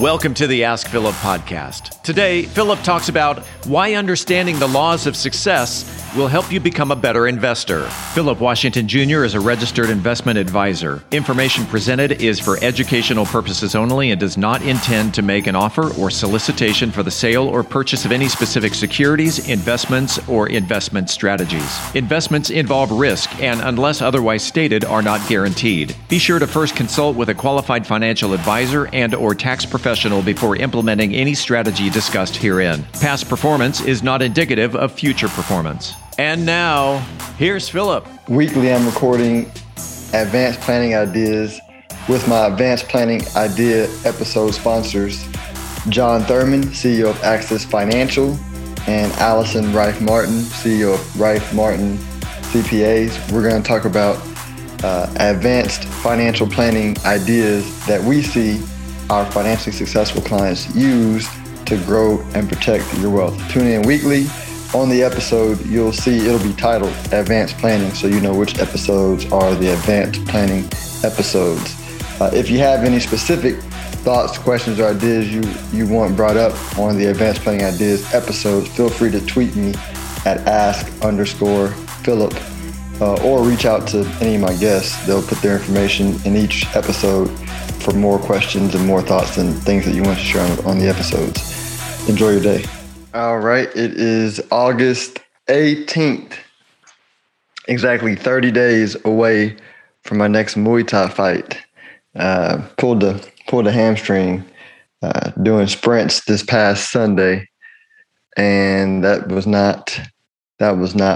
Welcome to the Ask Philip podcast. Today, Philip talks about why understanding the laws of success will help you become a better investor. Philip Washington Jr. is a registered investment advisor. Information presented is for educational purposes only and does not intend to make an offer or solicitation for the sale or purchase of any specific securities, investments, or investment strategies. Investments involve risk and, unless otherwise stated, are not guaranteed. Be sure to first consult with a qualified financial advisor and/or tax professional before implementing any strategy discussed herein. Past performance is not indicative of future performance. And now, here's Philip. Weekly, I'm recording advanced planning ideas with my advanced planning idea episode sponsors, John Thurman, CEO of Access Financial, and Allison Rife Martin, CEO of Rife Martin CPAs. We're going to talk about advanced financial planning ideas that we see our financially successful clients use to grow and protect your wealth. Tune in weekly. On the episode, you'll see it'll be titled Advanced Planning, so you know which episodes are the Advanced Planning episodes. If you have any specific thoughts, questions, or ideas you want brought up on the Advanced Planning Ideas episodes, feel free to tweet me at ask_Philip or reach out to any of my guests. They'll put their information in each episode for more questions and more thoughts and things that you want to share on the episodes. Enjoy your day. All right, it is August 18th, exactly 30 days away from my next Muay Thai fight. Pulled the hamstring doing sprints this past Sunday, and that was not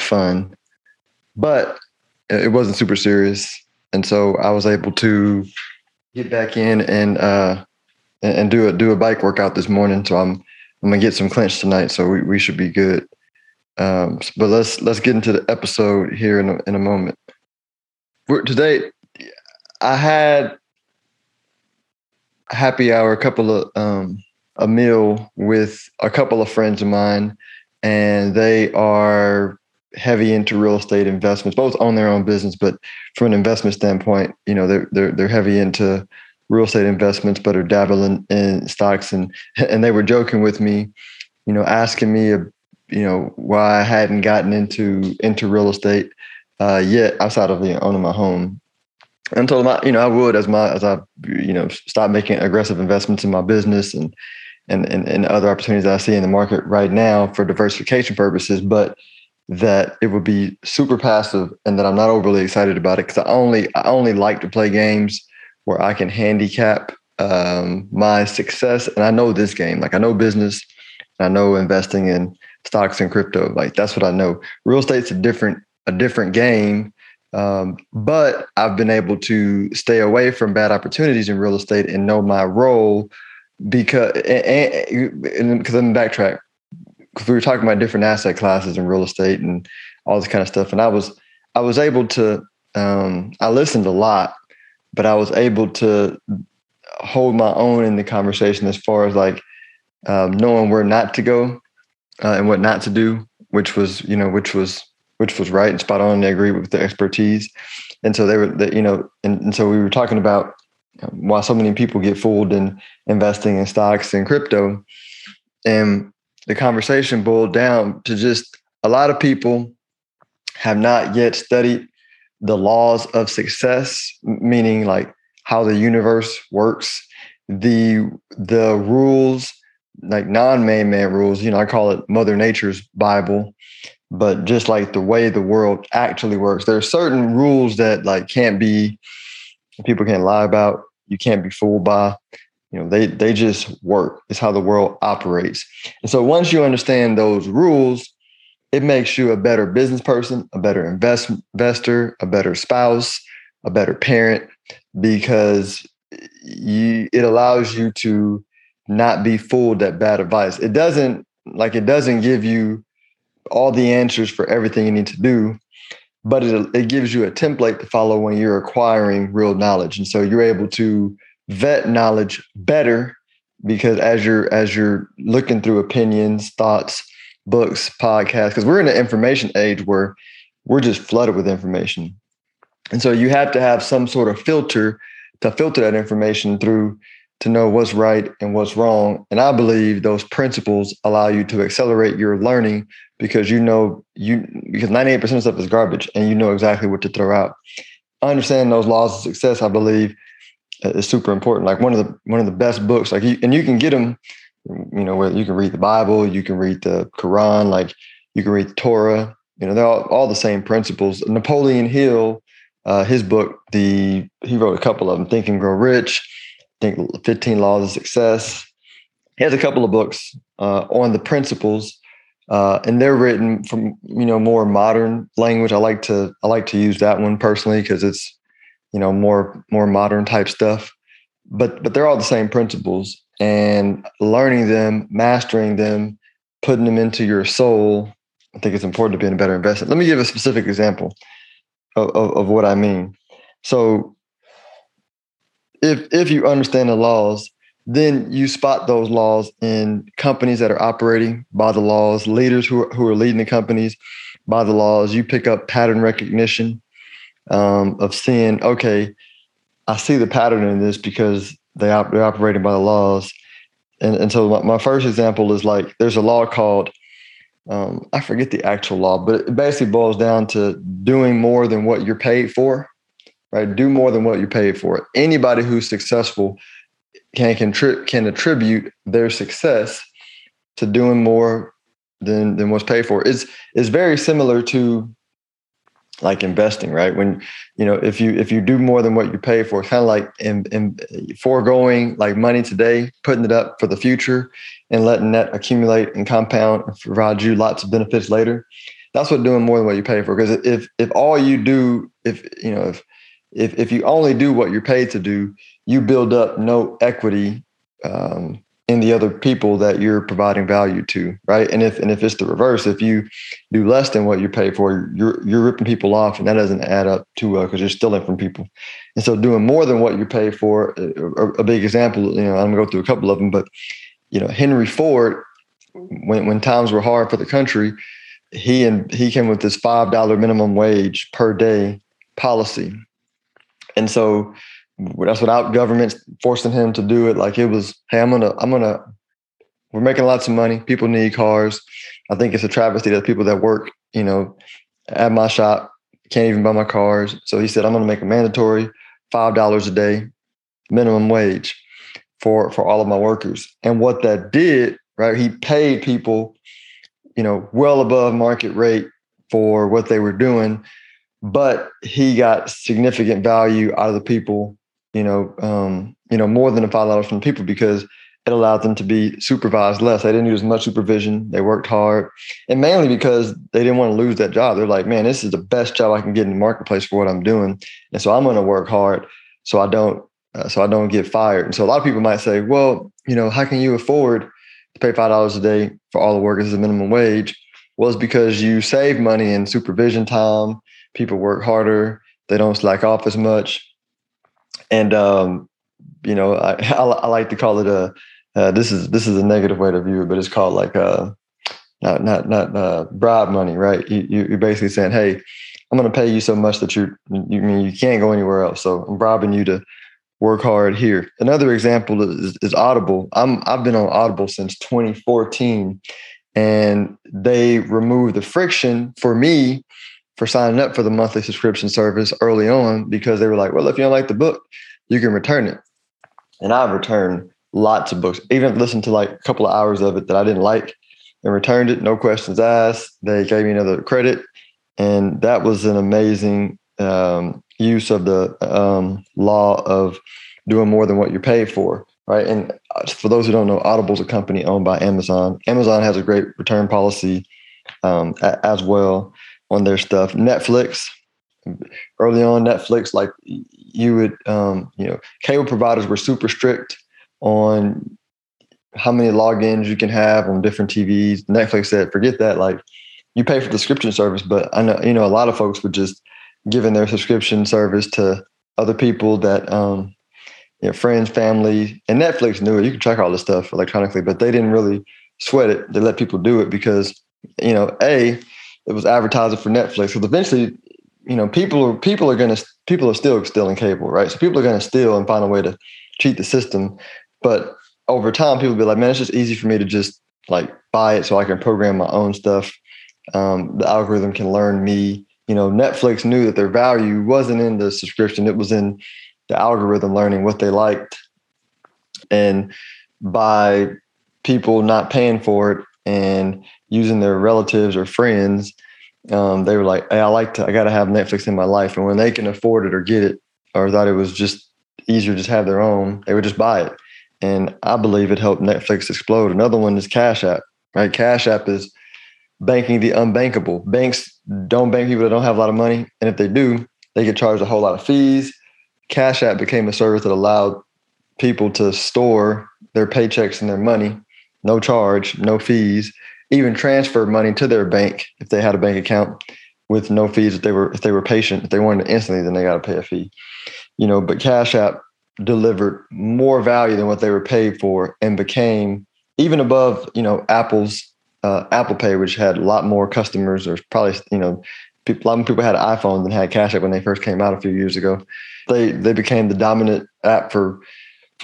fun. But it wasn't super serious, and so I was able to get back in and do a bike workout this morning. So I'm gonna get some clinch tonight, so we should be good. But let's get into the episode here in a moment. Today, I had a happy hour, a meal with a couple of friends of mine, and they are heavy into real estate investments. Both own their own business, but from an investment standpoint, you know, they're heavy into real estate investments, but are dabbling in stocks. And they were joking with me, you know, asking me, you know, why I hadn't gotten into real estate yet outside of owning my home. And I told them, you know, I would as I stop making aggressive investments in my business and other opportunities that I see in the market right now for diversification purposes, but that it would be super passive and that I'm not overly excited about it because I only like to play games where I can handicap my success. And I know this game, like I know business, and I know investing in stocks and crypto, like that's what I know. Real estate's a different game, but I've been able to stay away from bad opportunities in real estate and know my role because let me backtrack, because we were talking about different asset classes in real estate and all this kind of stuff. And I was able to, I listened a lot, but I was able to hold my own in the conversation as far as like knowing where not to go and what not to do, which was right and spot on. And they agreed with the expertise. And so so we were talking about why so many people get fooled in investing in stocks and crypto. And the conversation boiled down to just a lot of people have not yet studied the laws of success, meaning like how the universe works, the rules, like non-main man rules, you know, I call it Mother Nature's Bible, but just like the way the world actually works. There are certain rules that like people can't lie about, you can't be fooled by, you know, they just work. It's how the world operates. And so once you understand those rules, it makes you a better business person, a better investor, a better spouse, a better parent, because it allows you to not be fooled at bad advice. It doesn't give you all the answers for everything you need to do, but it gives you a template to follow when you're acquiring real knowledge. And so you're able to vet knowledge better because as you're looking through opinions, thoughts, books, podcasts, because we're in an information age where we're just flooded with information. And so you have to have some sort of filter to filter that information through to know what's right and what's wrong. And I believe those principles allow you to accelerate your learning because you know because 98% of stuff is garbage and you know exactly what to throw out. Understanding those laws of success, I believe, is super important. Like one of the best books, like you can get them, you know, where you can read the Bible, you can read the Quran, like you can read the Torah, you know, they're all the same principles. Napoleon Hill, his book, he wrote a couple of them, Think and Grow Rich, I think 15 Laws of Success. He has a couple of books on the principles, and they're written from, you know, more modern language. I like to use that one personally because it's, you know, more modern type stuff. But they're all the same principles, and learning them, mastering them, putting them into your soul, I think it's important to be in a better investment. Let me give a specific example of what I mean. So if you understand the laws, then you spot those laws in companies that are operating by the laws, leaders who are leading the companies by the laws. You pick up pattern recognition of seeing, okay, I see the pattern in this because they're operating by the laws. And so my first example is like, there's a law called, I forget the actual law, but it basically boils down to doing more than what you're paid for, right? Do more than what you're paid for. Anybody who's successful can attribute their success to doing more than what's paid for. It's very similar to like investing, right? When, you know, if you do more than what you pay for, kind of like in foregoing like money today, putting it up for the future and letting that accumulate and compound and provide you lots of benefits later. That's what doing more than what you pay for. Because if all you do, if you only do what you're paid to do, you build up no equity in the other people that you're providing value to, right? And if it's the reverse, if you do less than what you're paid for, you're ripping people off, and that doesn't add up too well because you're stealing from people. And so doing more than what you're paid for, a big example, you know, I'm gonna go through a couple of them, but you know, Henry Ford, when times were hard for the country, he came with this $5 minimum wage per day policy. And so that's without governments forcing him to do it. Like it was, hey, we're making lots of money. People need cars. I think it's a travesty that people that work, you know, at my shop can't even buy my cars. So he said, I'm going to make a mandatory $5 a day minimum wage for all of my workers. And what that did, right? He paid people, you know, well above market rate for what they were doing, but he got significant value out of the people, you know, more than the $5 from people because it allowed them to be supervised less. They didn't use much supervision. They worked hard, and mainly because they didn't want to lose that job. They're like, man, this is the best job I can get in the marketplace for what I'm doing, and so I'm going to work hard so I don't get fired. And so a lot of people might say, well, you know, how can you afford to pay $5 a day for all the workers as a minimum wage? Well, it's because you save money in supervision time. People work harder. They don't slack off as much. And, you know, I like to call it this is a negative way to view it, but it's called like not bribe money, right? You're basically saying, hey, I'm going to pay you so much that you can't go anywhere else. So I'm bribing you to work hard here. Another example is Audible. I've been on Audible since 2014, and they removed the friction for me for signing up for the monthly subscription service early on because they were like, well, if you don't like the book, you can return it. And I've returned lots of books, even if I listened to like a couple of hours of it that I didn't like and returned it, no questions asked. They gave me another credit. And that was an amazing use of the law of doing more than what you're paid for, right? And for those who don't know, Audible is a company owned by Amazon. Amazon has a great return policy as well on their stuff. Netflix, early on Netflix, like you would, you know, cable providers were super strict on how many logins you can have on different TVs. Netflix said, forget that. Like you pay for the subscription service, but I know, you know, a lot of folks were just giving their subscription service to other people that, you know, friends, family, and Netflix knew it. You can track all this stuff electronically, but they didn't really sweat it. They let people do it because, you know, it was advertising for Netflix. So eventually, you know, people are still stealing cable, right? So people are going to steal and find a way to cheat the system But over time, people be like, man, it's just easy for me to just like buy it so I can program my own stuff. The algorithm can learn me. You know, Netflix knew that their value wasn't in the subscription. It was in the algorithm learning what they liked. And by people not paying for it and using their relatives or friends, they were like, hey, I got to have Netflix in my life. And when they can afford it or get it, or thought it was just easier to just have their own, they would just buy it. And I believe it helped Netflix explode. Another one is Cash App, right? Cash App is banking the unbankable. Banks don't bank people that don't have a lot of money. And if they do, they get charged a whole lot of fees. Cash App became a service that allowed people to store their paychecks and their money, no charge, no fees, even transfer money to their bank if they had a bank account with no fees. If they were patient, if they wanted it instantly, then they got to pay a fee. You know, but Cash App delivered more value than what they were paid for and became even above, you know, Apple's Apple Pay, which had a lot more customers, or probably, you know, a lot of people had iPhones and had Cash App when they first came out a few years ago. They became the dominant app for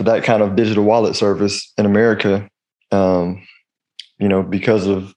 that kind of digital wallet service in America, you know, because of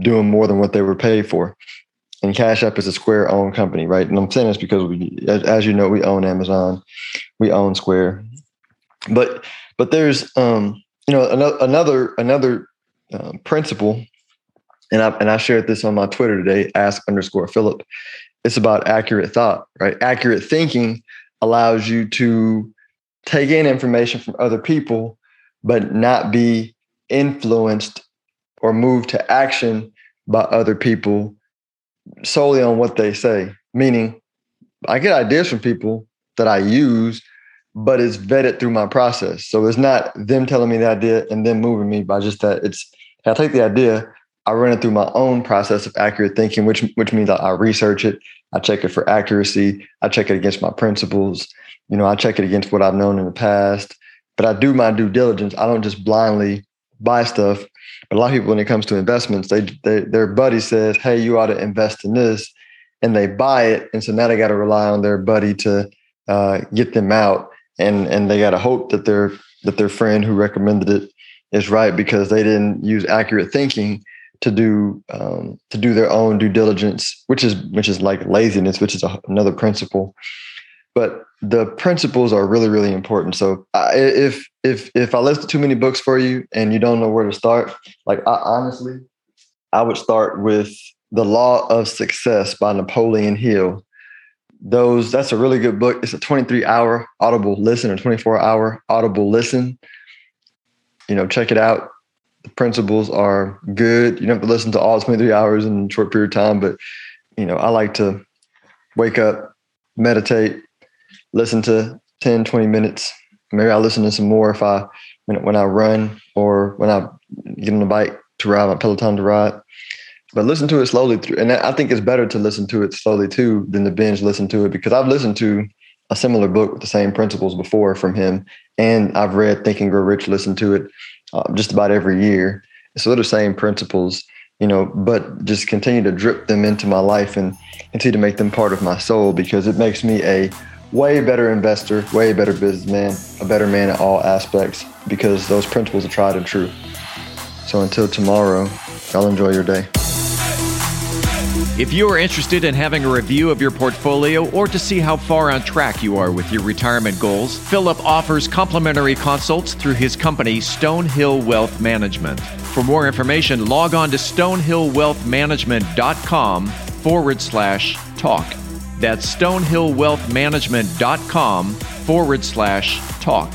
doing more than what they were paid for. And Cash App is a Square-owned company, right? And I'm saying this because, as you know, we own Amazon, we own Square. But there's, you know, another principle, and I shared this on my Twitter today, @Philip. It's about accurate thought, right? Accurate thinking allows you to take in information from other people, but not be influenced or moved to action by other people solely on what they say. Meaning, I get ideas from people that I use, but it's vetted through my process. So it's not them telling me the idea and then moving me by just that. It's, I take the idea, I run it through my own process of accurate thinking, which means I research it, I check it for accuracy, I check it against my principles, you know, I check it against what I've known in the past, but I do my due diligence. I don't just blindly buy stuff. But a lot of people, when it comes to investments, their buddy says, hey, you ought to invest in this, and they buy it. And so now they got to rely on their buddy to get them out. And they got to hope that their friend who recommended it is right, because they didn't use accurate thinking to do their own due diligence, which is like laziness, which is another principle. But the principles are really, really important. So if I listed too many books for you and you don't know where to start, like I would start with The Law of Success by Napoleon Hill. That's a really good book. It's a 23-hour Audible listen, or 24-hour Audible listen. You know, check it out. The principles are good. You don't have to listen to all 23 hours in a short period of time, but, you know, I like to wake up, meditate, listen to 10, 20 minutes. Maybe I listen to some more when I run, or when I get on the bike to ride, my Peloton to ride. But listen to it slowly through. And I think it's better to listen to it slowly too than to binge listen to it, because I've listened to a similar book with the same principles before from him. And I've read Think and Grow Rich, listened to it just about every year. So they're the same principles, you know, but just continue to drip them into my life and continue to make them part of my soul, because it makes me a way better investor, way better businessman, a better man in all aspects, because those principles are tried and true. So until tomorrow, y'all enjoy your day. If you are interested in having a review of your portfolio, or to see how far on track you are with your retirement goals, Philip offers complimentary consults through his company, Stonehill Wealth Management. For more information, log on to stonehillwealthmanagement.com/talk. That's stonehillwealthmanagement.com/talk.